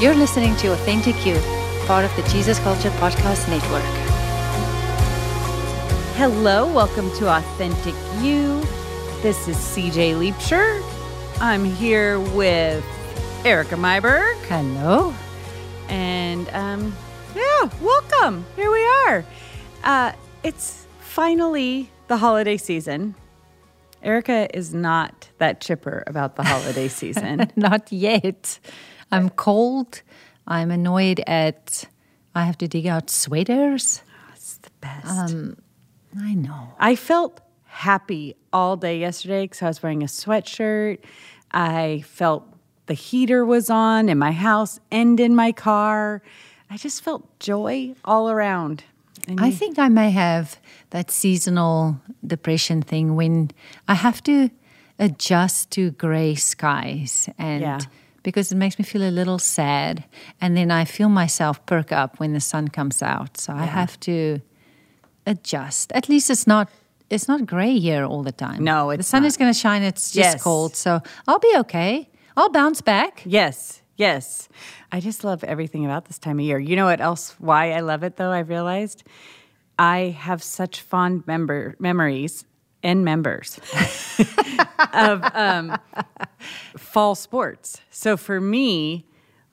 You're listening to Authentic You, part of the Jesus Culture Podcast Network. Hello, welcome to Authentic You. This is CJ Leibscher. I'm here with Erica Meiberg. Hello. And welcome. Here we are. It's finally the holiday season. Erica is not that chipper about the holiday season. Not yet. I'm cold. I'm annoyed at I have to dig out sweaters. Oh, it's the best. I know. I felt happy all day yesterday because I was wearing a sweatshirt. I felt the heater was on in my house and in my car. I just felt joy all around. I think I may have that seasonal depression thing when I have to adjust to gray skies and because it makes me feel a little sad, and then I feel myself perk up when the sun comes out. So I have to adjust. At least it's not gray here all the time. No, the sun is going to shine. It's just cold, so I'll be okay. I'll bounce back. Yes. I just love everything about this time of year. You know what else? Why I love it though? I realized I have such fond memories. And members of fall sports. So for me,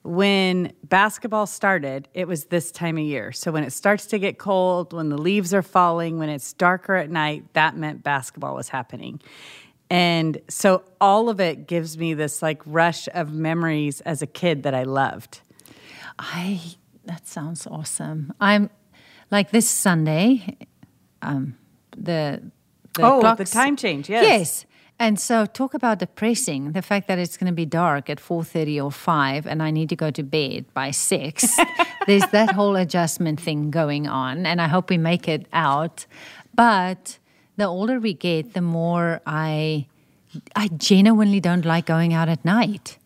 when basketball started, it was this time of year. So when it starts to get cold, when the leaves are falling, when it's darker at night, that meant basketball was happening. And so all of it gives me this like rush of memories as a kid that I loved. That sounds awesome. I'm like this Sunday, the time change, yes. And so talk about depressing, the fact that it's going to be dark at 4:30 or 5 and I need to go to bed by 6. There's that whole adjustment thing going on, and I hope we make it out. But the older we get, the more I genuinely don't like going out at night.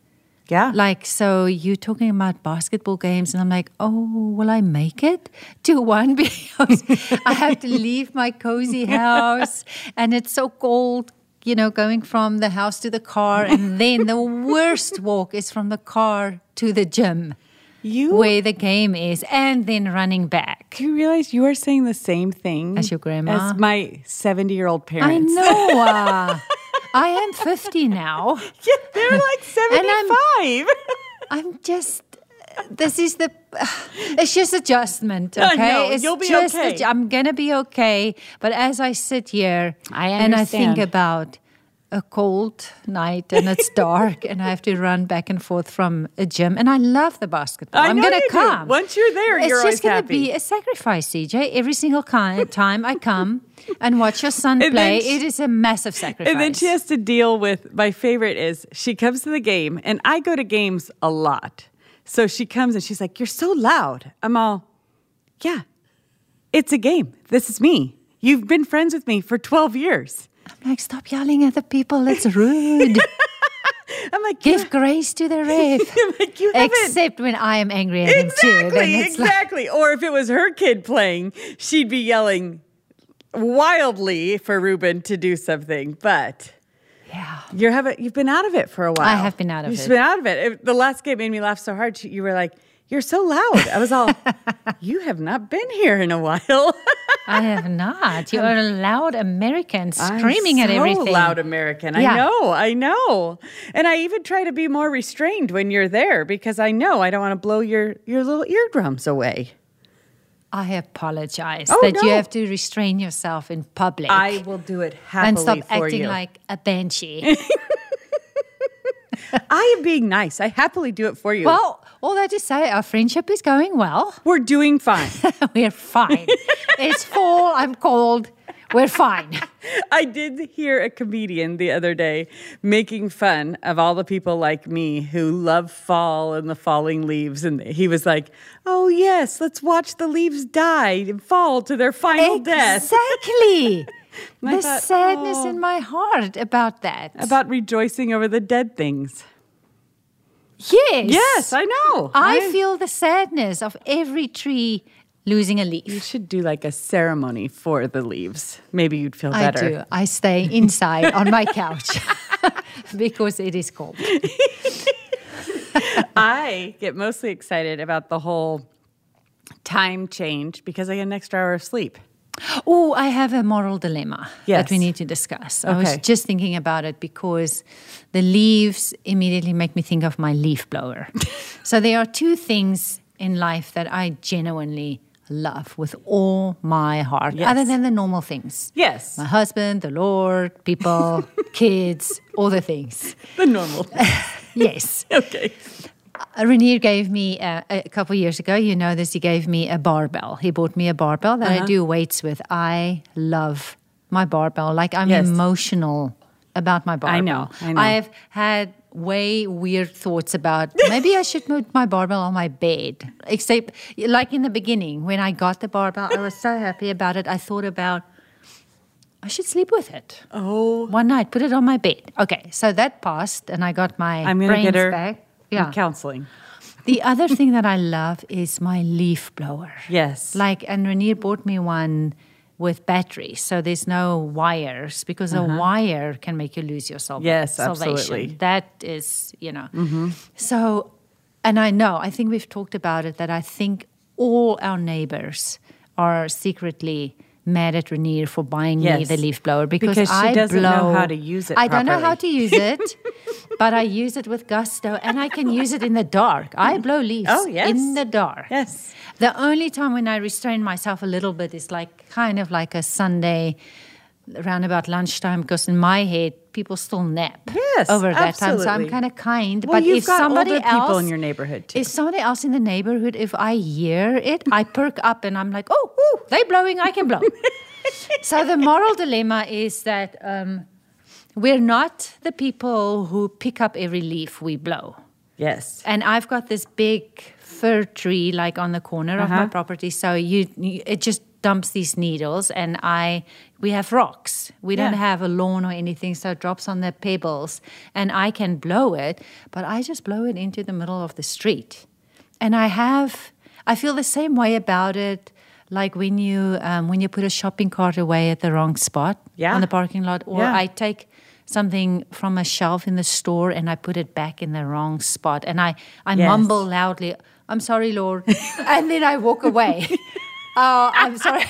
Yeah. Like, so you're talking about basketball games, and I'm like, oh, will I make it to one? Because I have to leave my cozy house, and it's so cold, you know, going from the house to the car. And then the worst walk is from the car to the gym where the game is, and then running back. Do you realize you are saying the same thing as your grandma? As my 70-year-old parents. I know. I am 50 now. Yeah, they're like 75. I'm just, it's just adjustment, okay? No, you'll be okay. I'm going to be okay. But as I sit here and I think about a cold night and it's dark and I have to run back and forth from a gym. And I love the basketball. I'm going to come. Once you're there, you're always happy. It's just going to be a sacrifice, CJ. Every single time I come and watch your son play, it is a massive sacrifice. And then she has to deal with, my favorite is, she comes to the game, and I go to games a lot. So she comes and she's like, you're so loud. I'm all, it's a game. This is me. You've been friends with me for 12 years. I'm like, stop yelling at the people. That's rude. I'm like, give grace to the ref. I'm like, you haven't. Except when I am angry at him too. Exactly. Like, or if it was her kid playing, she'd be yelling wildly for Ruben to do something. But you've been out of it for a while. I have been out of it. You've been out of it. The last game made me laugh so hard. You were like, you're so loud. I was all, you have not been here in a while. I have not. You're a loud American screaming at everything. I'm so loud American. Yeah. I know. And I even try to be more restrained when you're there because I know I don't want to blow your little eardrums away. I apologize you have to restrain yourself in public. I will do it happily for you. And stop acting like a banshee. I am being nice. I happily do it for you. Well, all that to say, our friendship is going well. We're doing fine. We're fine. It's fall. I'm cold. We're fine. I did hear a comedian the other day making fun of all the people like me who love fall and the falling leaves. And he was like, oh, yes, let's watch the leaves die and fall to their final death. Exactly. The sadness in my heart about that. About rejoicing over the dead things. Yes. Yes, I know. I feel the sadness of every tree losing a leaf. You should do like a ceremony for the leaves. Maybe you'd feel better. I do. I stay inside on my couch because it is cold. I get mostly excited about the whole time change because I get an extra hour of sleep. Oh, I have a moral dilemma that we need to discuss. I was just thinking about it because the leaves immediately make me think of my leaf blower. So there are two things in life that I genuinely love with all my heart, other than the normal things. Yes. My husband, the Lord, people, kids, all the things. The normal things. Yes. Okay. Rainier gave me, a couple years ago, you know this, he gave me a barbell. He bought me a barbell that I do weights with. I love my barbell. Like, I'm emotional about my barbell. I know. I've had way weird thoughts about, maybe I should move my barbell on my bed. Except, like in the beginning, when I got the barbell, I was so happy about it. I thought about, I should sleep with it. Oh. One night, put it on my bed. Okay, so that passed, and I got my brains back. Yeah. Counseling. The other thing that I love is my leaf blower. Yes. Like, and Rainier bought me one with batteries, so there's no wires, because a wire can make you lose your salvation. Yes, absolutely. That is, you know. Mm-hmm. So, and I know, I think we've talked about it, that I think all our neighbors are secretly mad at Rainier for buying me the leaf blower because she doesn't know how to use it properly. I don't know how to use it, but I use it with gusto, and I can use it in the dark. I blow leaves in the dark. Yes. The only time when I restrain myself a little bit is like kind of like a Sunday around about lunchtime, because in my head, people still nap over that time. So I'm kind of kind. Well, but you've got older people in your neighborhood too. If somebody else in the neighborhood, if I hear it, I perk up and I'm like, oh, they're blowing, I can blow. So the moral dilemma is that we're not the people who pick up every leaf we blow. Yes. And I've got this big fir tree like on the corner of my property, so it just dumps these needles, and we have rocks. We don't have a lawn or anything, so it drops on the pebbles, and I can blow it, but I just blow it into the middle of the street. And I feel the same way about it, like when you put a shopping cart away at the wrong spot on the parking lot, or I take something from a shelf in the store and I put it back in the wrong spot, and I mumble loudly, "I'm sorry, Lord," and then I walk away. Oh, I'm sorry.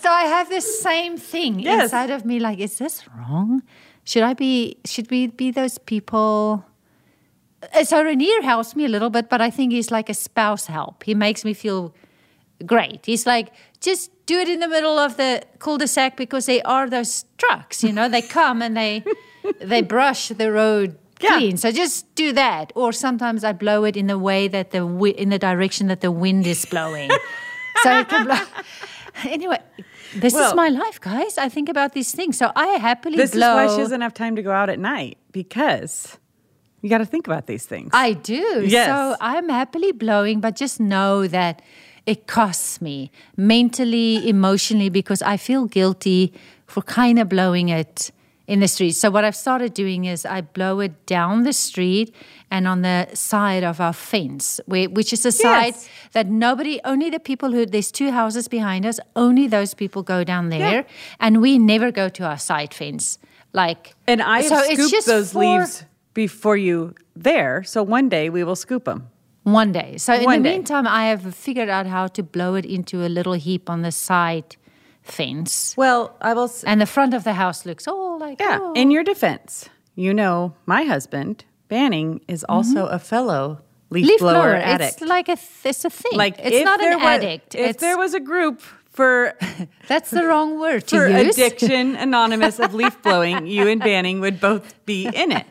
So I have this same thing inside of me, like, is this wrong? Should we be those people? So Rainier helps me a little bit, but I think he's like a spouse help. He makes me feel great. He's like, just do it in the middle of the cul-de-sac, because they are those trucks, you know, they come and they brush the road clean. So just do that. Or sometimes I blow it in the way that in the direction that the wind is blowing. So it can blow. Anyway, this is my life, guys. I think about these things. So I happily blow. This is why she doesn't have time to go out at night, because you got to think about these things. I do. Yes. So I'm happily blowing, but just know that it costs me mentally, emotionally, because I feel guilty for kind of blowing it in the street. So what I've started doing is I blow it down the street and on the side of our fence, which is a side that only the people there's two houses behind us, only those people go down there, and we never go to our side fence. And I have scooped those leaves before you there, so one day we will scoop them. One day. So in the meantime, I have figured out how to blow it into a little heap on the side fence. Well, I will. And the front of the house looks all like. Yeah. Oh. In your defense, you know, my husband Banning is also a fellow leaf blower addict. It's like it's a thing. Like, it's not an addict. If there was a group for that's the wrong word to use. Addiction Anonymous of leaf blowing, you and Banning would both be in it.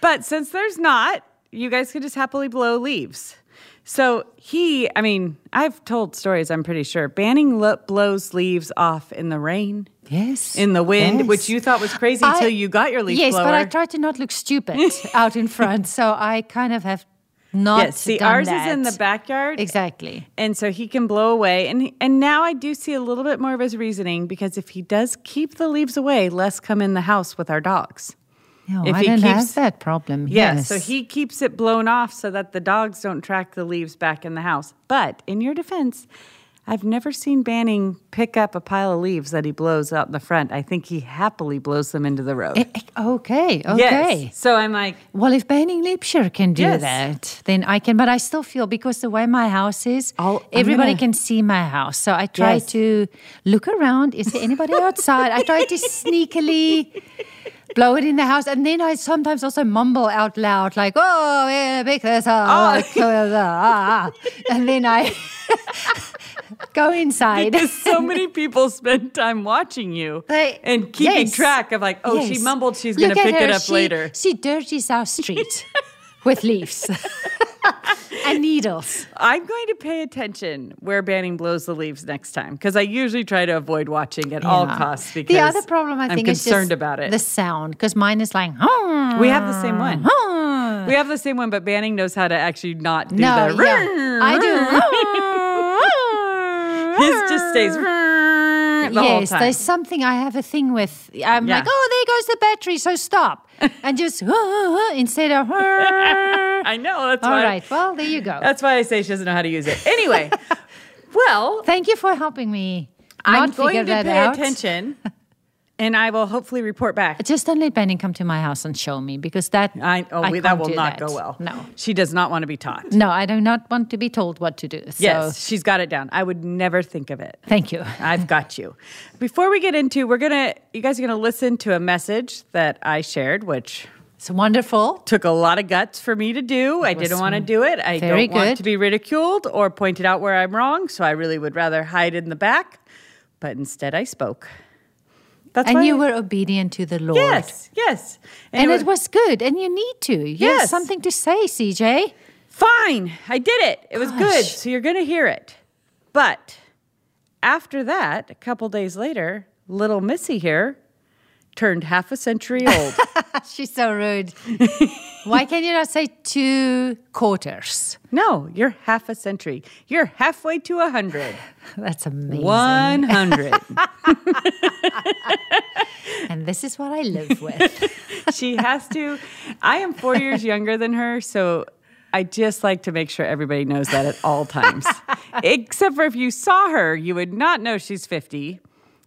But since there's not, you guys could just happily blow leaves. So I've told stories, I'm pretty sure. Banning blows leaves off in the rain. Yes. In the wind, which you thought was crazy until you got your leaf blower. Yes, but I tried to not look stupid out in front, so I kind of have not done ours that. Is in the backyard. Exactly. And so he can blow away. And now I do see a little bit more of his reasoning, because if he does keep the leaves away, less come in the house with our dogs. No, I don't have that problem. Yeah, yes. So he keeps it blown off so that the dogs don't track the leaves back in the house. But in your defense, I've never seen Banning pick up a pile of leaves that he blows out in the front. I think he happily blows them into the road. Okay. Yes. So I'm like... Well, if Banning Leibscher can do that, then I can. But I still feel, because the way my house is, everybody can see my house. So I try to look around. Is there anybody outside? I try to sneakily... blow it in the house, and then I sometimes also mumble out loud, like, "Oh, yeah, pick this up," and then I go inside. Because so many people spend time watching you and keeping track of, like, "Oh, she mumbled, she's going to pick it up later." She dirties our street with leaves and needles. I'm going to pay attention where Banning blows the leaves next time, because I usually try to avoid watching at all costs, because the other problem, I think, I'm concerned is just about it. The sound, because mine is like, we have the same one. We have the same one, but Banning knows how to actually not do the I do. His just stays the whole time. There's something I have a thing with. I'm like, oh, there goes the battery, so stop. And just instead of her. I know, that's why. All right, well, there you go. That's why I say she doesn't know how to use it. Anyway, well. Thank you for helping me. I'm going to pay attention, and I will hopefully report back. Just don't let Banning come to my house and show me, because that will not go well. No. She does not want to be taught. No, I do not want to be told what to do. So. Yes, she's got it down. I would never think of it. Thank you. I've got you. Before we get into, you guys are going to listen to a message that I shared, which... It's wonderful. Took a lot of guts for me to do. I didn't want to do it. I don't want to be ridiculed or pointed out where I'm wrong, so I really would rather hide in the back. But instead, I spoke. And you were obedient to the Lord. Yes. And it was good, and you need to. You have something to say, CJ. Fine. I did it. It was good, so you're going to hear it. But after that, a couple days later, little Missy here turned half a century old. She's so rude. Why can you not say 2 quarters? No, you're half a century. You're halfway to 100. That's amazing. 100. And this is what I live with. She has to. I am 4 years younger than her, so I just like to make sure everybody knows that at all times. Except for if you saw her, you would not know she's 50.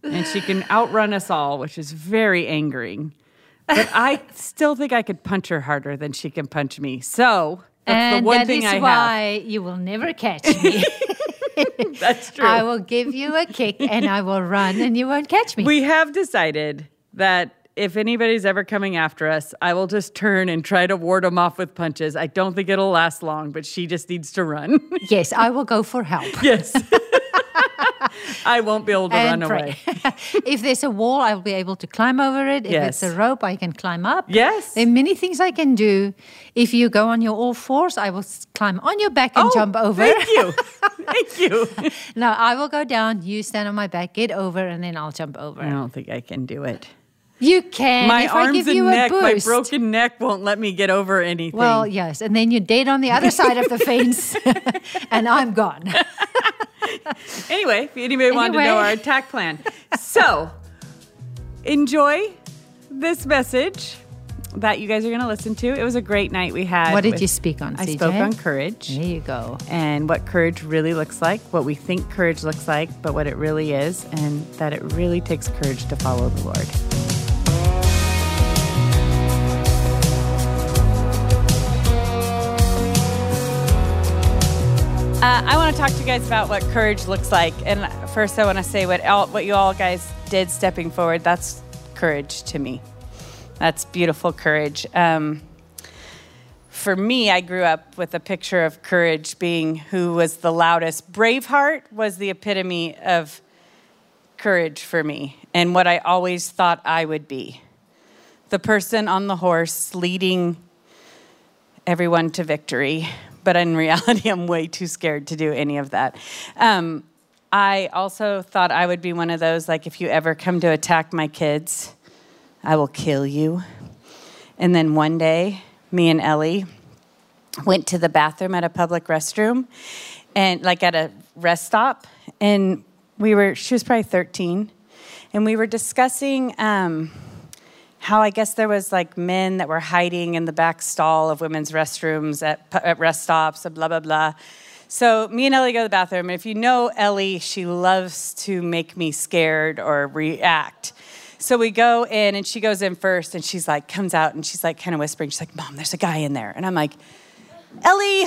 And she can outrun us all, which is very angering. But I still think I could punch her harder than she can punch me. So that's the one thing I have. And that is why you will never catch me. That's true. I will give you a kick and I will run and you won't catch me. We have decided that if anybody's ever coming after us, I will just turn and try to ward them off with punches. I don't think it'll last long, but she just needs to run. Yes, I will go for help. Yes. I won't be able to run away. If there's a wall, I'll be able to climb over it. If it's a rope, I can climb up. Yes. There are many things I can do. If you go on your all fours, I will climb on your back and jump over. Thank you. Thank you. No, I will go down, you stand on my back, get over, and then I'll jump over. I don't think I can do it. You can. My arms and neck, my broken neck won't let me get over anything. Well, yes. And then you're dead on the other side of the fence, and I'm gone. Anyway, if anybody wanted to know our attack plan. So, enjoy this message that you guys are going to listen to. It was a great night we had. What did you speak on, CJ? I spoke on courage. There you go. And what courage really looks like, what we think courage looks like, but what it really is, and that it really takes courage to follow the Lord. I want to talk to you guys about what courage looks like. And first, I want to say what you all guys did stepping forward. That's courage to me. That's beautiful courage. For me, I grew up with a picture of courage being who was the loudest. Braveheart was the epitome of courage for me and what I always thought I would be. The person on the horse leading everyone to victory. But in reality, I'm way too scared to do any of that. I also thought I would be one of those, like, if you ever come to attack my kids, I will kill you. And then one day, me and Ellie went to the bathroom at a public restroom, and like at a rest stop, and she was probably 13, and we were discussing how I guess there was like men that were hiding in the back stall of women's restrooms at rest stops and blah, blah, blah. So me and Ellie go to the bathroom, and if you know Ellie, she loves to make me scared or react. So we go in, and she goes in first, and she's like, comes out, and she's like kind of whispering. She's like, Mom, there's a guy in there. And I'm like, Ellie,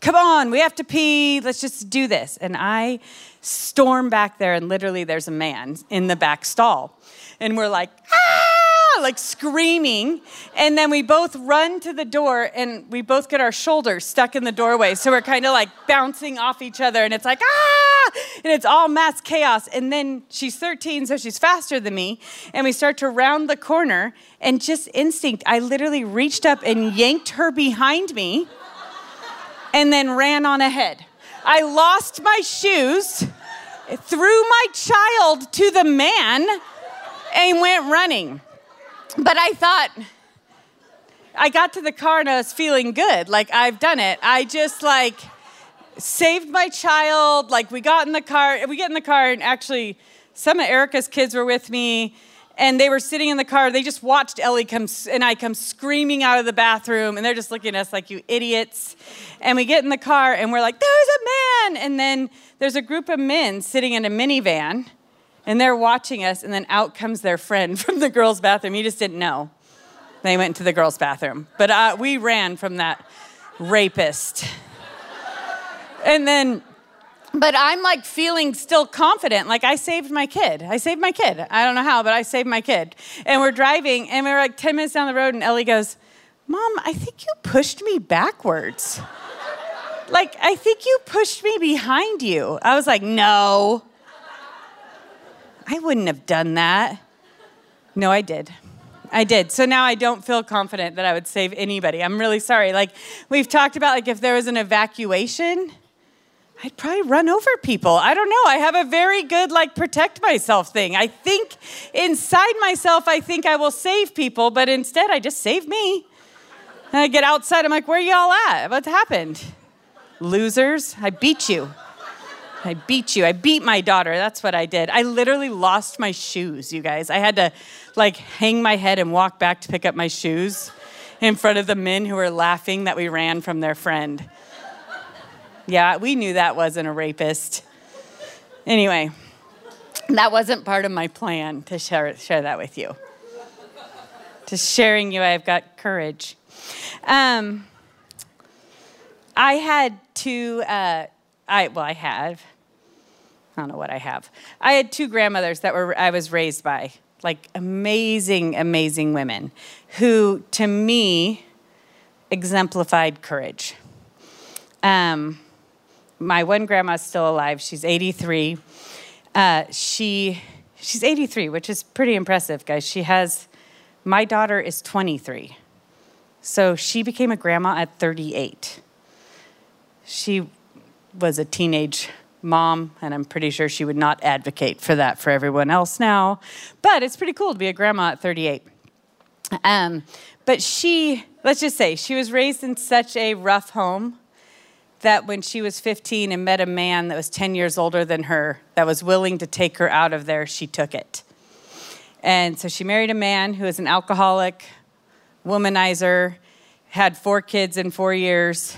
come on, we have to pee. Let's just do this. And I storm back there, and literally there's a man in the back stall. And we're like, ah, like screaming. And then we both run to the door, and we both get our shoulders stuck in the doorway. So we're kind of like bouncing off each other, and it's like, ah, and it's all mass chaos. And then she's 13, so she's faster than me. And we start to round the corner, and just instinct, I literally reached up and yanked her behind me and then ran on ahead. I lost my shoes, threw my child to the man, and went running. But I thought, I got to the car and I was feeling good. Like, I've done it. I just like saved my child. Like, we get in the car and actually some of Erica's kids were with me, and they were sitting in the car. They just watched Ellie come screaming out of the bathroom, and they're just looking at us like, you idiots. And we get in the car and we're like, there's a man. And then there's a group of men sitting in a minivan, and they're watching us, and then out comes their friend from the girls' bathroom. You just didn't know. They went into the girls' bathroom. But we ran from that rapist. And then, but I'm like feeling still confident. Like, I saved my kid. I don't know how, but I saved my kid. And we're driving, and we're like 10 minutes down the road, and Ellie goes, Mom, I think you pushed me backwards. Like, I think you pushed me behind you. I was like, no. I wouldn't have done that. No, I did. So now I don't feel confident that I would save anybody. I'm really sorry. Like, we've talked about, like, if there was an evacuation, I'd probably run over people. I don't know. I have a very good, like, protect myself thing. I think inside myself, I think I will save people, but instead I just save me. And I get outside. I'm like, where y'all at? What's happened? Losers. I beat you. I beat my daughter. That's what I did. I literally lost my shoes, you guys. I had to like hang my head and walk back to pick up my shoes in front of the men who were laughing that we ran from their friend. Yeah, we knew that wasn't a rapist. Anyway, that wasn't part of my plan to share that with you. Just sharing you, I've got courage. I had two grandmothers that I was raised by, like amazing, amazing women who, to me, exemplified courage. My one grandma's still alive. She's 83. She's 83, which is pretty impressive, guys. My daughter is 23. So she became a grandma at 38. She was a teenage mom, and I'm pretty sure she would not advocate for that for everyone else now. But it's pretty cool to be a grandma at 38. But she was raised in such a rough home that when she was 15 and met a man that was 10 years older than her that was willing to take her out of there, she took it. And so she married a man who was an alcoholic, womanizer, had 4 kids in 4 years,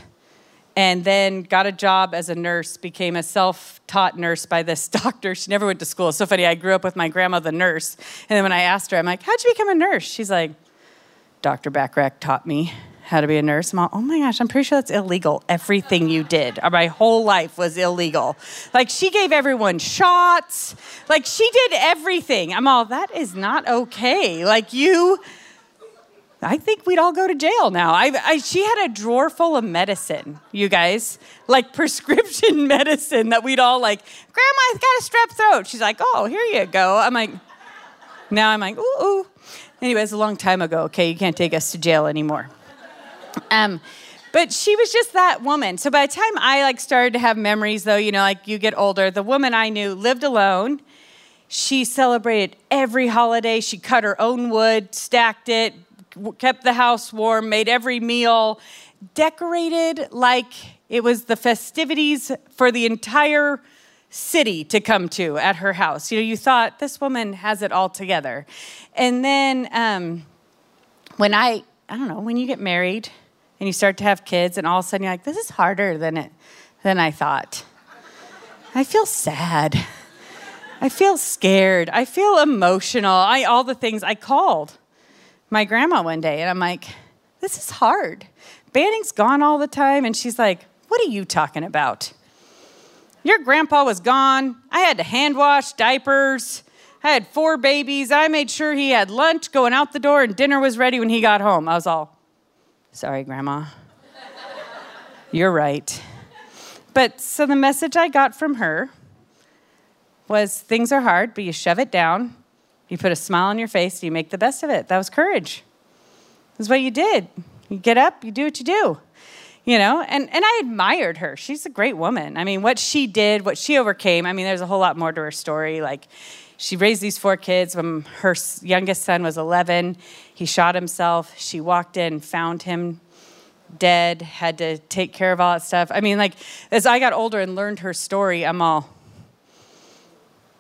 and then got a job as a nurse, became a self-taught nurse by this doctor. She never went to school. It's so funny. I grew up with my grandma, the nurse. And then when I asked her, I'm like, how'd you become a nurse? She's like, Dr. Bachrach taught me how to be a nurse. I'm like, oh my gosh, I'm pretty sure that's illegal. Everything you did, my whole life was illegal. Like, she gave everyone shots. Like, she did everything. I'm all, that is not okay. Like, I think we'd all go to jail now. She had a drawer full of medicine, you guys, like prescription medicine that we'd all like, Grandma's got a strep throat. She's like, oh, here you go. I'm like, ooh. Anyway, it's a long time ago. Okay, you can't take us to jail anymore. But she was just that woman. So by the time I like started to have memories, though, you know, like you get older, the woman I knew lived alone. She celebrated every holiday. She cut her own wood, stacked it, kept the house warm, made every meal, decorated like it was the festivities for the entire city to come to at her house. You know, you thought, this woman has it all together. And then when you get married and you start to have kids and all of a sudden you're like, this is harder than it than I thought. I feel sad. I feel scared. I feel emotional. All the things. I called my grandma one day, and I'm like, this is hard. Banning's gone all the time. And she's like, what are you talking about? Your grandpa was gone. I had to hand wash diapers. I had 4 babies. I made sure he had lunch going out the door, and dinner was ready when he got home. I was all, sorry, Grandma. You're right. But so the message I got from her was things are hard, but you shove it down. You put a smile on your face, and you make the best of it. That was courage. That's what you did. You get up, you do what you do. You know, and I admired her. She's a great woman. I mean, what she did, what she overcame, I mean, there's a whole lot more to her story. Like, she raised these 4 kids when her youngest son was 11. He shot himself. She walked in, found him dead, had to take care of all that stuff. I mean, like, as I got older and learned her story, I'm all,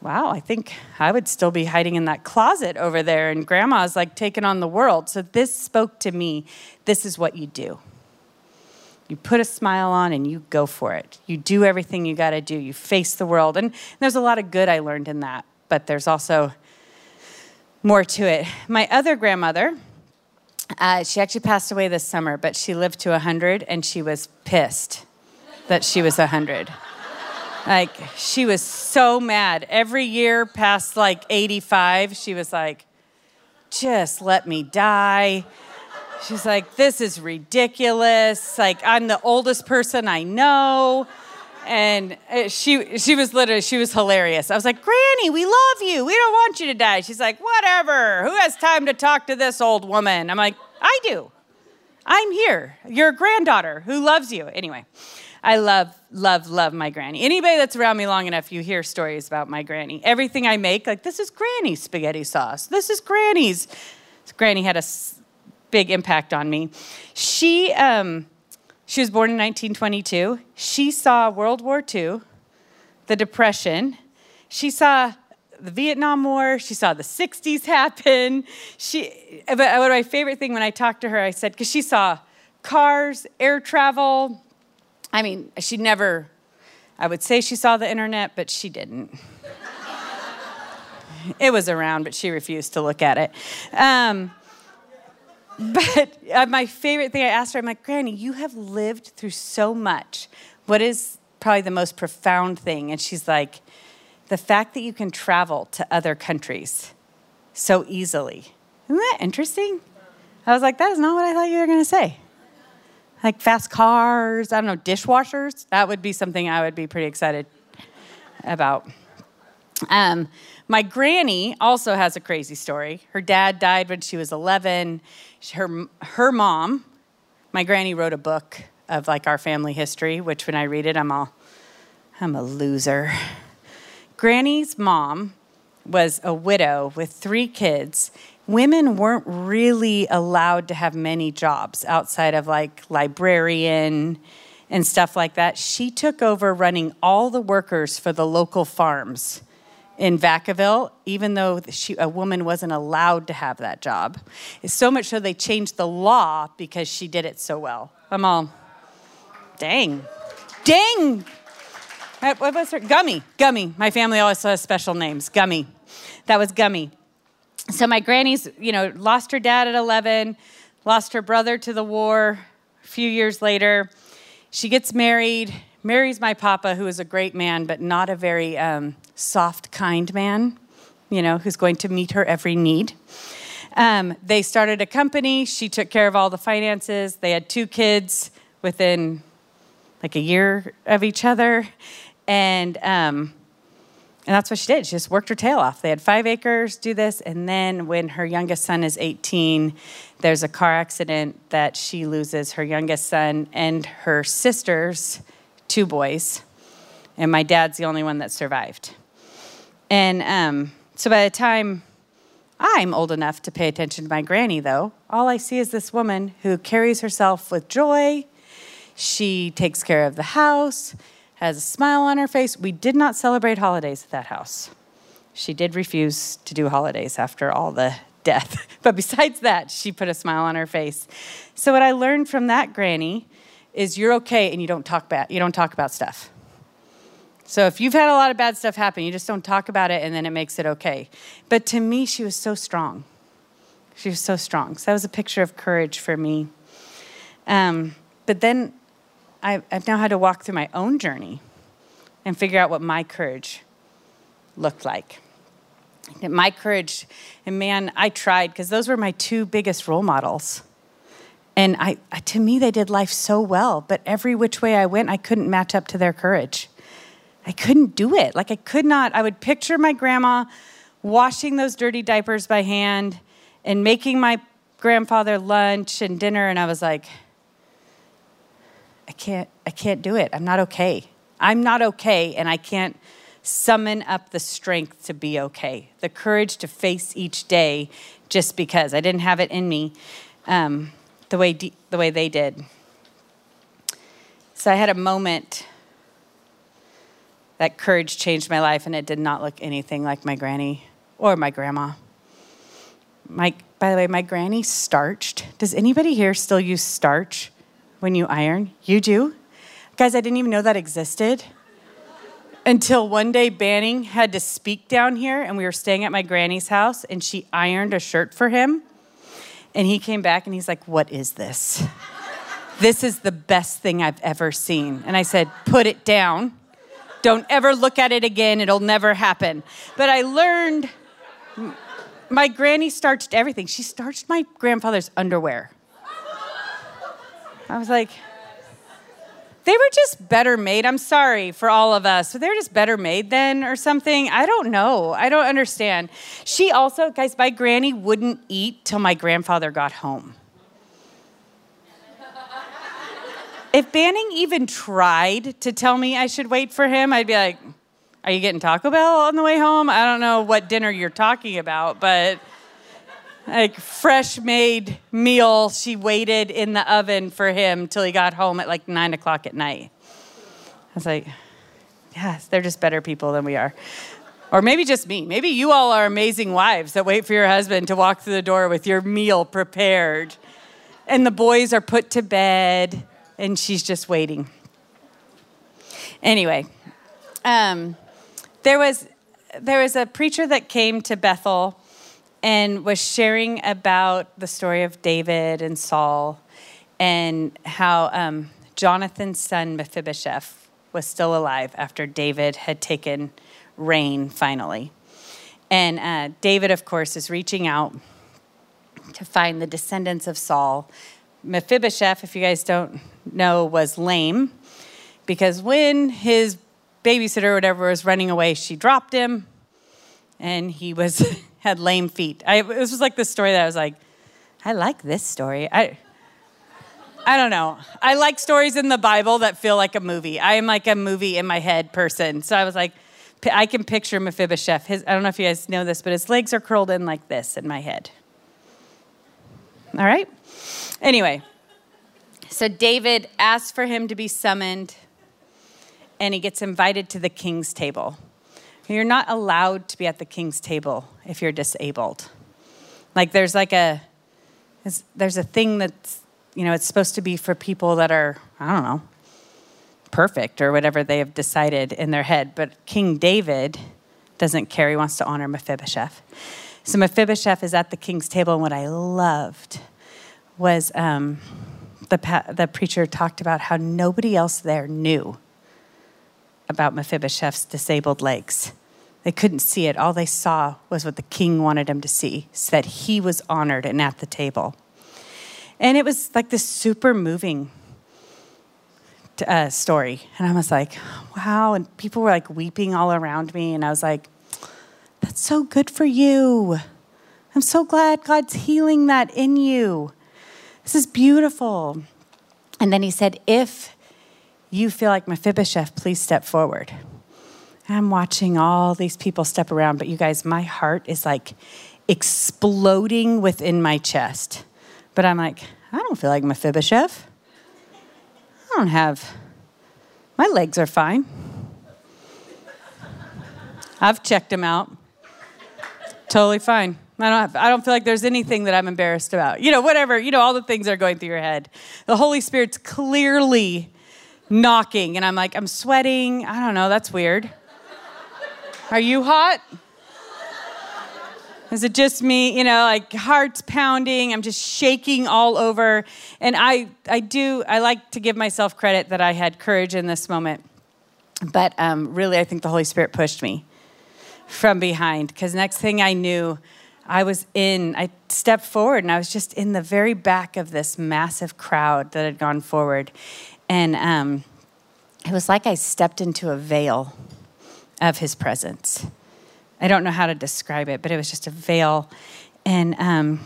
wow, I think I would still be hiding in that closet over there. And Grandma's, like, taking on the world. So this spoke to me. This is what you do. You put a smile on and you go for it. You do everything you got to do. You face the world. And there's a lot of good I learned in that, but there's also more to it. My other grandmother, she actually passed away this summer, but she lived to 100 and she was pissed that she was 100. Like, she was so mad. Every year past like 85, she was like, just let me die. She's like, this is ridiculous. Like, I'm the oldest person I know. And she was literally, she was hilarious. I was like, Granny, we love you. We don't want you to die. She's like, whatever. Who has time to talk to this old woman? I'm like, I do. I'm here. Your granddaughter who loves you. Anyway, I love, love, love my granny. Anybody that's around me long enough, you hear stories about my granny. Everything I make, like, this is Granny's spaghetti sauce. This is Granny's. Granny had a big impact on me. She was born in 1922. She saw World War II, the Depression. She saw the Vietnam War. She saw the 60s happen. But my favorite thing when I talked to her, I said, because she saw cars, air travel. I mean, I would say she saw the internet, but she didn't. It was around, but she refused to look at it. But my favorite thing I asked her, I'm like, Granny, you have lived through so much. What is probably the most profound thing? And she's like, the fact that you can travel to other countries so easily. Isn't that interesting? I was like, that is not what I thought you were going to say. Like fast cars, I don't know, dishwashers. That would be something I would be pretty excited about. My granny also has a crazy story. Her dad died when she was 11. Her mom, my granny, wrote a book of like our family history, which when I read it, I'm a loser. Granny's mom was a widow with 3 kids. Women weren't really allowed to have many jobs outside of like librarian and stuff like that. She took over running all the workers for the local farms in Vacaville, even though a woman wasn't allowed to have that job. It's so much so they changed the law because she did it so well. I'm all, dang. What was her? Gummy. My family always has special names. Gummy. That was Gummy. So my granny's, lost her dad at 11, lost her brother to the war a few years later. She gets married, marries my papa, who is a great man, but not a very... soft, kind man, who's going to meet her every need. They started a company. She took care of all the finances. They had 2 kids within like a year of each other. And that's what she did. She just worked her tail off. They had 5 acres, do this. And then when her youngest son is 18, there's a car accident that she loses her youngest son and her sister's 2 boys. And my dad's the only one that survived. And so by the time I'm old enough to pay attention to my granny, though, all I see is this woman who carries herself with joy. She takes care of the house, has a smile on her face. We did not celebrate holidays at that house. She did refuse to do holidays after all the death. But besides that, she put a smile on her face. So what I learned from that granny is you're okay and you don't talk bad. You don't talk about stuff. So if you've had a lot of bad stuff happen, you just don't talk about it, and then it makes it okay. But to me, she was so strong. She was so strong. So that was a picture of courage for me. But then I've now had to walk through my own journey and figure out what my courage looked like. And my courage, and man, I tried, because those were my two biggest role models. And to me, they did life so well, but every which way I went, I couldn't match up to their courage. I couldn't do it. Like, I could not. I would picture my grandma washing those dirty diapers by hand and making my grandfather lunch and dinner, and I was like, I can't do it. I'm not okay. I'm not okay, and I can't summon up the strength to be okay, the courage to face each day, just because I didn't have it in me the way they did. So I had a moment that courage changed my life, and it did not look anything like my granny or my grandma. By the way, my granny starched. Does anybody here still use starch when you iron? You do? Guys, I didn't even know that existed. Until one day Banning had to speak down here, and we were staying at my granny's house, and she ironed a shirt for him. And he came back and he's like, "What is this? This is the best thing I've ever seen." And I said, "Put it down. Don't ever look at it again. It'll never happen." But I learned my granny starched everything. She starched my grandfather's underwear. I was like, they were just better made. I'm sorry for all of us. They were just better made then or something. I don't know. I don't understand. She also, guys, my granny wouldn't eat till my grandfather got home. If Banning even tried to tell me I should wait for him, I'd be like, "Are you getting Taco Bell on the way home? I don't know what dinner you're talking about," but like, fresh made meal. She waited in the oven for him till he got home at like 9 o'clock at night. I was like, yes, they're just better people than we are. Or maybe just me. Maybe you all are amazing wives that wait for your husband to walk through the door with your meal prepared. And the boys are put to bed and she's just waiting. Anyway, there was a preacher that came to Bethel and was sharing about the story of David and Saul and how Jonathan's son Mephibosheth was still alive after David had taken reign finally. And David, of course, is reaching out to find the descendants of Saul. Mephibosheth, if you guys don't know, was lame because when his babysitter or whatever was running away, she dropped him and he was... had lame feet. This was like the story that I was like, I like this story. I don't know. I like stories in the Bible that feel like a movie. I am like a movie in my head person. So I was like, I can picture Mephibosheth. I don't know if you guys know this, but his legs are curled in like this in my head. All right? Anyway, so David asks for him to be summoned, and he gets invited to the king's table. You're not allowed to be at the king's table if you're disabled. Like, there's like a thing that's, you know, it's supposed to be for people that are, I don't know, perfect or whatever they have decided in their head. But King David doesn't care. He wants to honor Mephibosheth. So Mephibosheth is at the king's table. And what I loved was the preacher talked about how nobody else there knew about Mephibosheth's disabled legs. They couldn't see it. All they saw was what the king wanted him to see, so that he was honored and at the table. And it was like this super moving story. And I was like, wow. And people were like weeping all around me. And I was like, that's so good for you. I'm so glad God's healing that in you. This is beautiful. And then he said, if you feel like Mephibosheth, please step forward. And I'm watching all these people step around, but you guys, my heart is like exploding within my chest. But I'm like, I don't feel like Mephibosheth. My legs are fine. I've checked them out. Totally fine. I don't feel like there's anything that I'm embarrassed about. You know, whatever, you know, all the things that are going through your head. The Holy Spirit's clearly knocking, and I'm like, I'm sweating. I don't know, that's weird. Are you hot? Is it just me? You know, like heart's pounding. I'm just shaking all over. And I like to give myself credit that I had courage in this moment. But really, I think the Holy Spirit pushed me from behind. Because next thing I knew, I stepped forward and I was just in the very back of this massive crowd that had gone forward. And it was like I stepped into a veil of his presence. I don't know how to describe it, but it was just a veil. And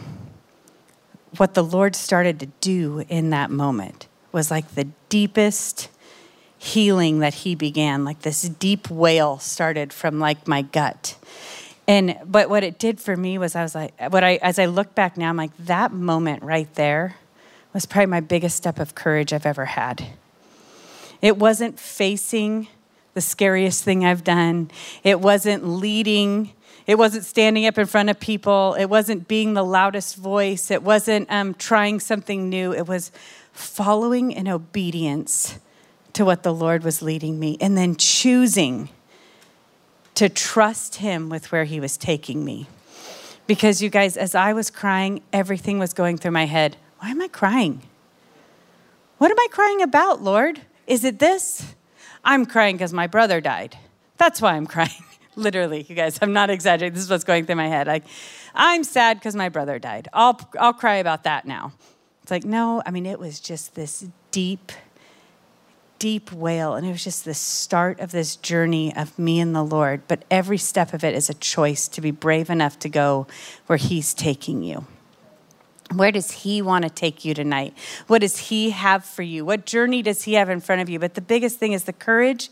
what the Lord started to do in that moment was like the deepest healing that he began, like this deep wail started from like my gut. But what it did for me was as I look back now, I'm like, that moment right there was probably my biggest step of courage I've ever had. It wasn't facing the scariest thing I've done. It wasn't leading. It wasn't standing up in front of people. It wasn't being the loudest voice. It wasn't trying something new. It was following in obedience to what the Lord was leading me and then choosing to trust him with where he was taking me. Because you guys, as I was crying, everything was going through my head. Why am I crying? What am I crying about, Lord? Is it this? I'm crying because my brother died. That's why I'm crying. Literally, you guys, I'm not exaggerating. This is what's going through my head. Like, I'm sad because my brother died. I'll cry about that now. It's like, no, I mean, it was just this deep wail. And it was just the start of this journey of me and the Lord. But every step of it is a choice to be brave enough to go where he's taking you. Where does he want to take you tonight? What does he have for you? What journey does he have in front of you? But the biggest thing is the courage.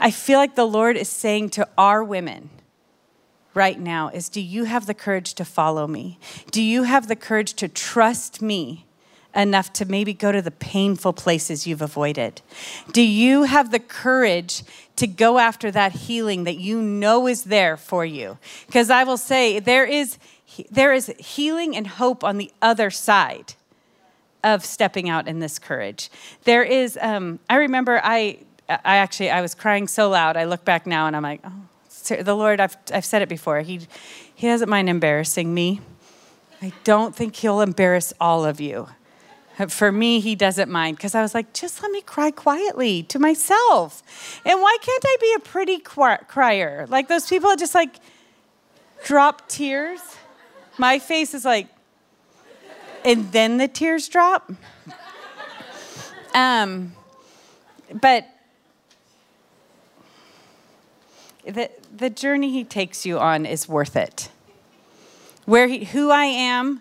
I feel like the Lord is saying to our women right now is, do you have the courage to follow me? Do you have the courage to trust me enough to maybe go to the painful places you've avoided? Do you have the courage to go after that healing that you know is there for you? Because I will say there is healing and hope on the other side of stepping out in this courage. There is, I remember I was crying so loud. I look back now and I'm like, oh, the Lord, I've said it before. He doesn't mind embarrassing me. I don't think he'll embarrass all of you. For me, he doesn't mind. Because I was like, just let me cry quietly to myself. And why can't I be a pretty crier? Like those people just like drop tears. My face is like, and then the tears drop. But the journey he takes you on is worth it. Who I am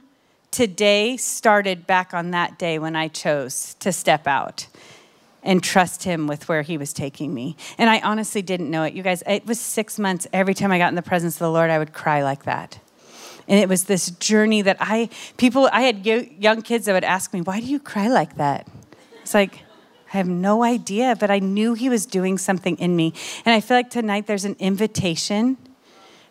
today started back on that day when I chose to step out and trust him with where he was taking me. And I honestly didn't know it. You guys, it was 6 months. Every time I got in the presence of the Lord, I would cry like that. And it was this journey that I had young kids that would ask me, why do you cry like that? It's like, I have no idea, but I knew he was doing something in me. And I feel like tonight there's an invitation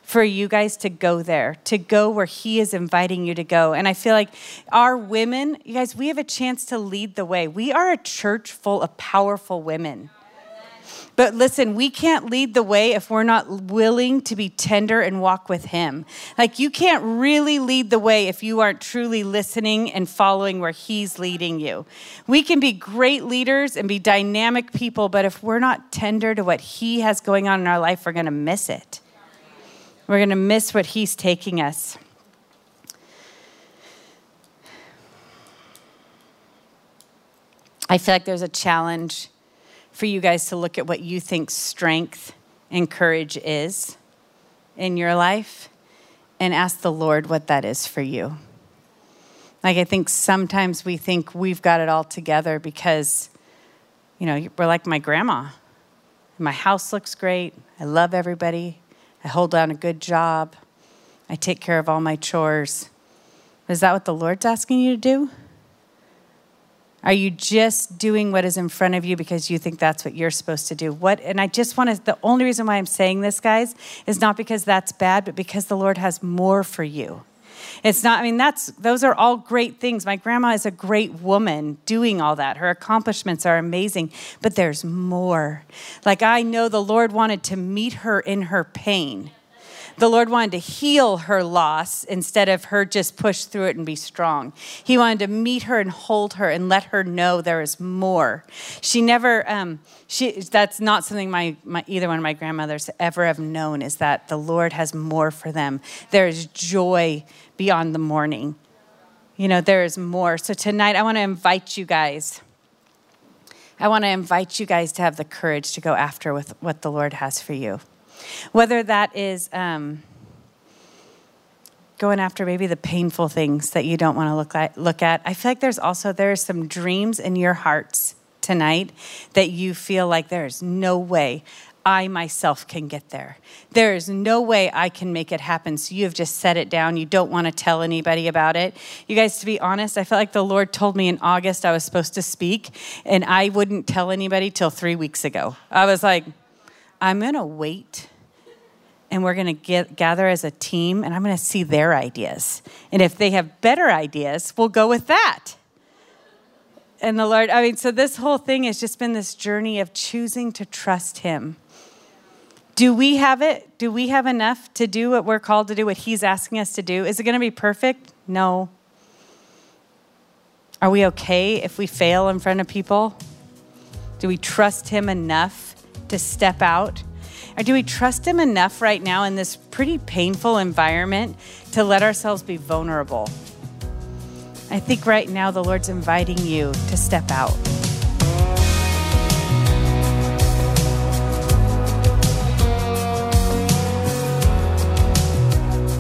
for you guys to go there, to go where he is inviting you to go. And I feel like our women, you guys, we have a chance to lead the way. We are a church full of powerful women. But listen, we can't lead the way if we're not willing to be tender and walk with him. Like you can't really lead the way if you aren't truly listening and following where he's leading you. We can be great leaders and be dynamic people, but if we're not tender to what he has going on in our life, we're going to miss it. We're going to miss what he's taking us. I feel like there's a challenge for you guys to look at what you think strength and courage is in your life and ask the Lord what that is for you. Like I think sometimes we think we've got it all together because, you know, we're like my grandma. My house looks great. I love everybody. I hold down a good job. I take care of all my chores. Is that what the Lord's asking you to do? Are you just doing what is in front of you because you think that's what you're supposed to do? And I just want to, the only reason why I'm saying this, guys, is not because that's bad, but because the Lord has more for you. It's not, I mean, those are all great things. My grandma is a great woman doing all that. Her accomplishments are amazing, but there's more. Like, I know the Lord wanted to meet her in her pain. The Lord wanted to heal her loss instead of her just push through it and be strong. He wanted to meet her and hold her and let her know there is more. She never, that's not something either one of my grandmothers ever have known, is that the Lord has more for them. There is joy beyond the mourning. You know, there is more. So tonight I want to invite you guys to have the courage to go after with what the Lord has for you. Whether that is going after maybe the painful things that you don't want to look at. I feel like there are some dreams in your hearts tonight that you feel like there is no way I myself can get there. There is no way I can make it happen. So you have just set it down. You don't want to tell anybody about it. You guys, to be honest, I felt like the Lord told me in August I was supposed to speak, and I wouldn't tell anybody till 3 weeks ago. I was like, I'm going to wait, and we're going to gather as a team, and I'm going to see their ideas. And if they have better ideas, we'll go with that. And the Lord, I mean, so this whole thing has just been this journey of choosing to trust him. Do we have it? Do we have enough to do what we're called to do, what he's asking us to do? Is it going to be perfect? No. Are we okay if we fail in front of people? Do we trust him enough to step out? Or do we trust him enough right now in this pretty painful environment to let ourselves be vulnerable? I think right now the Lord's inviting you to step out.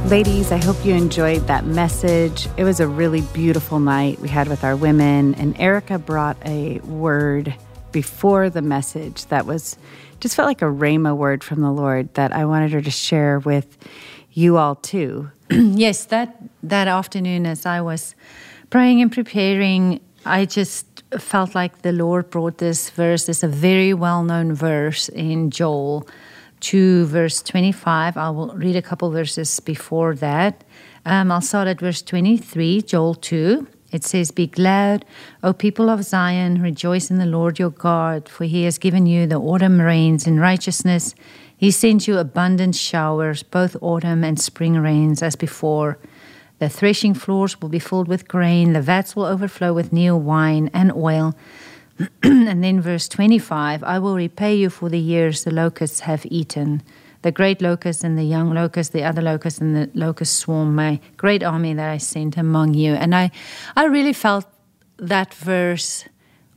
Ladies, I hope you enjoyed that message. It was a really beautiful night we had with our women, and Erica brought a word before the message that was just felt like a rhema word from the Lord that I wanted her to share with you all too. Yes, that afternoon as I was praying and preparing, I just felt like the Lord brought this verse. It's a very well-known verse in Joel 2, verse 25. I will read a couple verses before that. I'll start at verse 23, Joel 2. It says, "Be glad, O people of Zion, rejoice in the Lord your God, for he has given you the autumn rains in righteousness. He sends you abundant showers, both autumn and spring rains as before. The threshing floors will be filled with grain, the vats will overflow with new wine and oil." And then verse 25, "I will repay you for the years the locusts have eaten, the great locust and the young locust, the other locust and the locust swarm, my great army that I sent among you." And I really felt that verse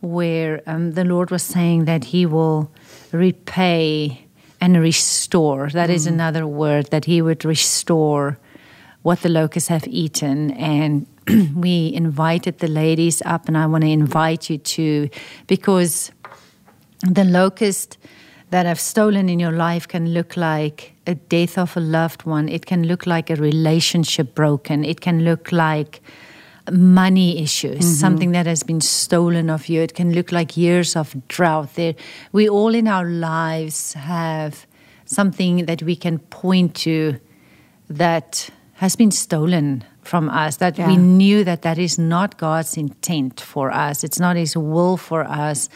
where the Lord was saying that he will repay and restore. That is another word, that he would restore what the locusts have eaten. And we invited the ladies up, and I want to invite you too, because the locust that have stolen in your life can look like a death of a loved one. It can look like a relationship broken. It can look like money issues, something that has been stolen of you. It can look like years of drought. We all in our lives have something that we can point to that has been stolen from us, that we knew that is not God's intent for us. It's not his will for us.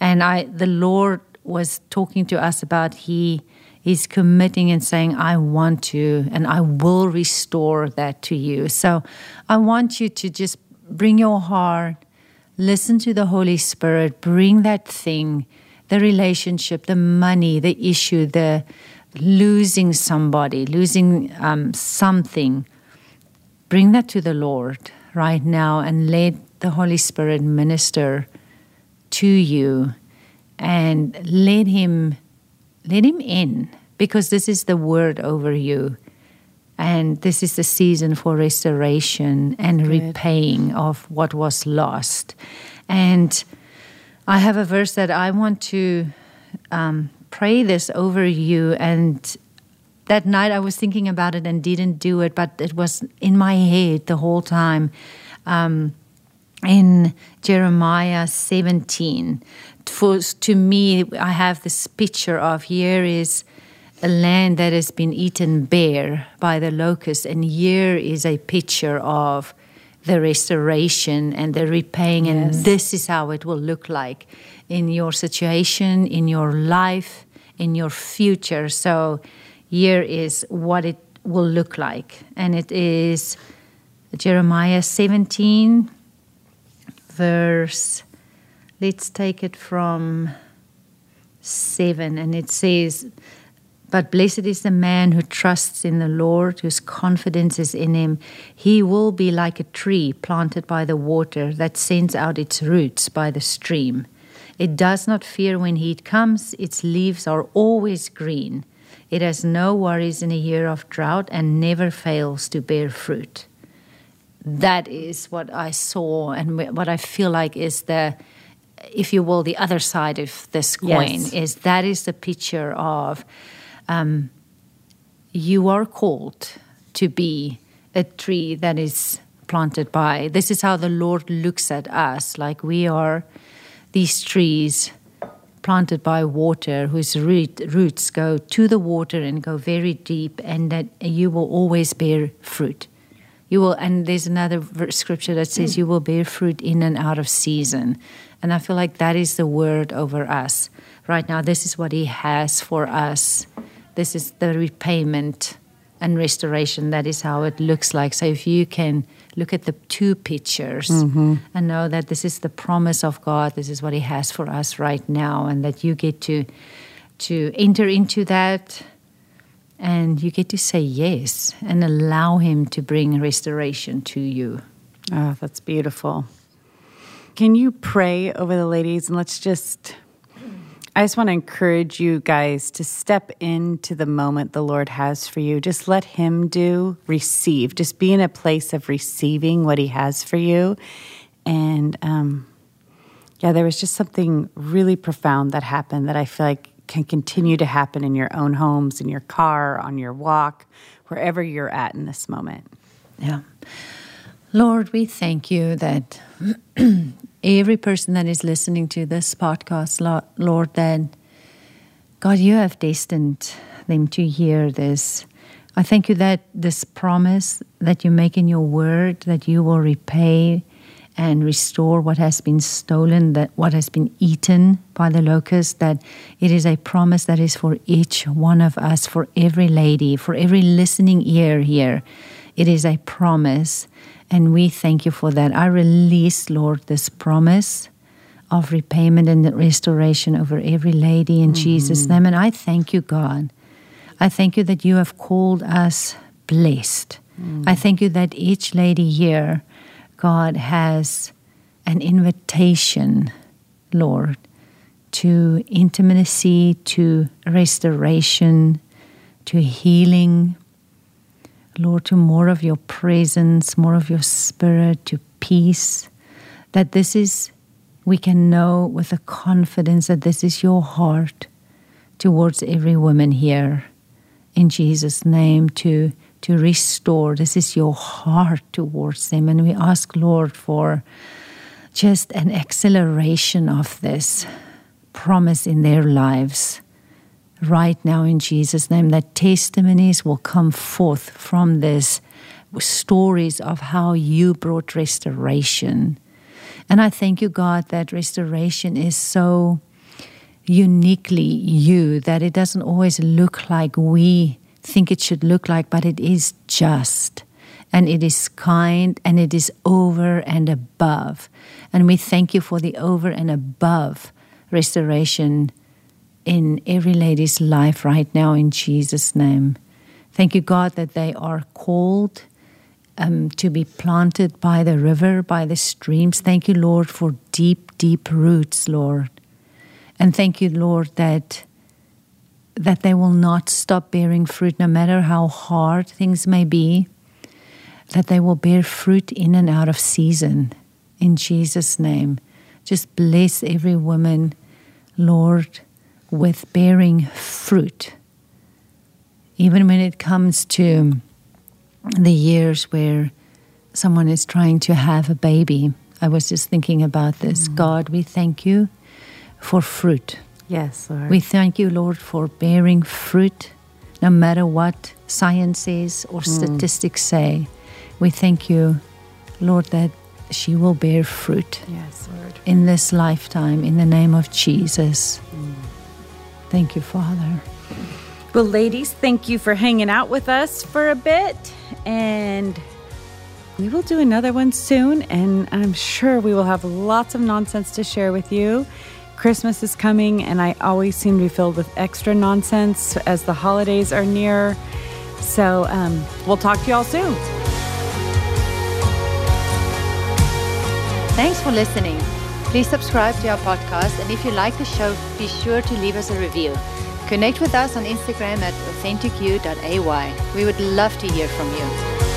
And the Lord was talking to us about he is committing and saying, I want to, and I will restore that to you. So I want you to just bring your heart, listen to the Holy Spirit, bring that thing, the relationship, the money, the issue, the losing somebody, losing something. Bring that to the Lord right now and let the Holy Spirit minister to you. And let him in, because this is the word over you. And this is the season for restoration and repaying of what was lost. And I have a verse that I want to pray this over you. And that night I was thinking about it and didn't do it, but it was in my head the whole time. In Jeremiah 17, to me, I have this picture of here is a land that has been eaten bare by the locusts. And here is a picture of the restoration and the repaying. Yes. And this is how it will look like in your situation, in your life, in your future. So here is what it will look like. And it is Jeremiah 17, verse, let's take it from 7. And it says, "But blessed is the man who trusts in the Lord, whose confidence is in him. He will be like a tree planted by the water that sends out its roots by the stream. It does not fear when heat comes. Its leaves are always green. It has no worries in a year of drought and never fails to bear fruit." That is what I saw and what I feel like is the, if you will, the other side of this coin. Yes. Is that is the picture of you are called to be a tree that is planted by. This is how the Lord looks at us, like we are these trees planted by water, whose roots go to the water and go very deep, and that you will always bear fruit. You will, and there's another scripture that says you will bear fruit in and out of season. And I feel like that is the word over us right now. This is what He has for us. This is the repayment and restoration. That is how it looks like. So if you can look at the two pictures and know that this is the promise of God, this is what He has for us right now, and that you get to enter into that. And you get to say yes and allow Him to bring restoration to you. Oh, that's beautiful. Can you pray over the ladies? And I just want to encourage you guys to step into the moment the Lord has for you. Just let Him receive. Just be in a place of receiving what He has for you. And there was just something really profound that happened that I feel like can continue to happen in your own homes, in your car, on your walk, wherever you're at in this moment. Yeah. Lord, we thank you that every person that is listening to this podcast, Lord, that God, you have destined them to hear this. I thank you that this promise that you make in your word, that you will repay and restore what has been stolen, that what has been eaten by the locust, that it is a promise that is for each one of us, for every lady, for every listening ear here. It is a promise, and we thank you for that. I release, Lord, this promise of repayment and restoration over every lady in Jesus' name. And I thank you, God. I thank you that you have called us blessed. I thank you that each lady here, God, has an invitation, Lord, to intimacy, to restoration, to healing, Lord, to more of your presence, more of your spirit, to peace, that this is, we can know with a confidence that this is your heart towards every woman here, in Jesus' name, to restore. This is your heart towards them. And we ask, Lord, for just an acceleration of this promise in their lives right now in Jesus' name, that testimonies will come forth from this, stories of how you brought restoration. And I thank you, God, that restoration is so uniquely you, that it doesn't always look like we think it should look like, but it is just, and it is kind, and it is over and above. And we thank you for the over and above restoration in every lady's life right now in Jesus' name. Thank you, God, that they are called to be planted by the river, by the streams. Thank you, Lord, for deep, deep roots, Lord. And thank you, Lord, that they will not stop bearing fruit, no matter how hard things may be, that they will bear fruit in and out of season, in Jesus' name. Just bless every woman, Lord, with bearing fruit. Even when it comes to the years where someone is trying to have a baby, I was just thinking about this. God, we thank you for fruit. Yes, Lord. We thank you, Lord, for bearing fruit no matter what science says or statistics say. We thank you, Lord, that she will bear fruit in this lifetime, in the name of Jesus. Thank you, Father. Well, ladies, thank you for hanging out with us for a bit, and we will do another one soon, and I'm sure we will have lots of nonsense to share with you. Christmas is coming, and I always seem to be filled with extra nonsense as the holidays are near. So we'll talk to you all soon. Thanks for listening. Please subscribe to our podcast, and if you like the show, be sure to leave us a review. Connect with us on Instagram at AuthenticU.ay. We would love to hear from you.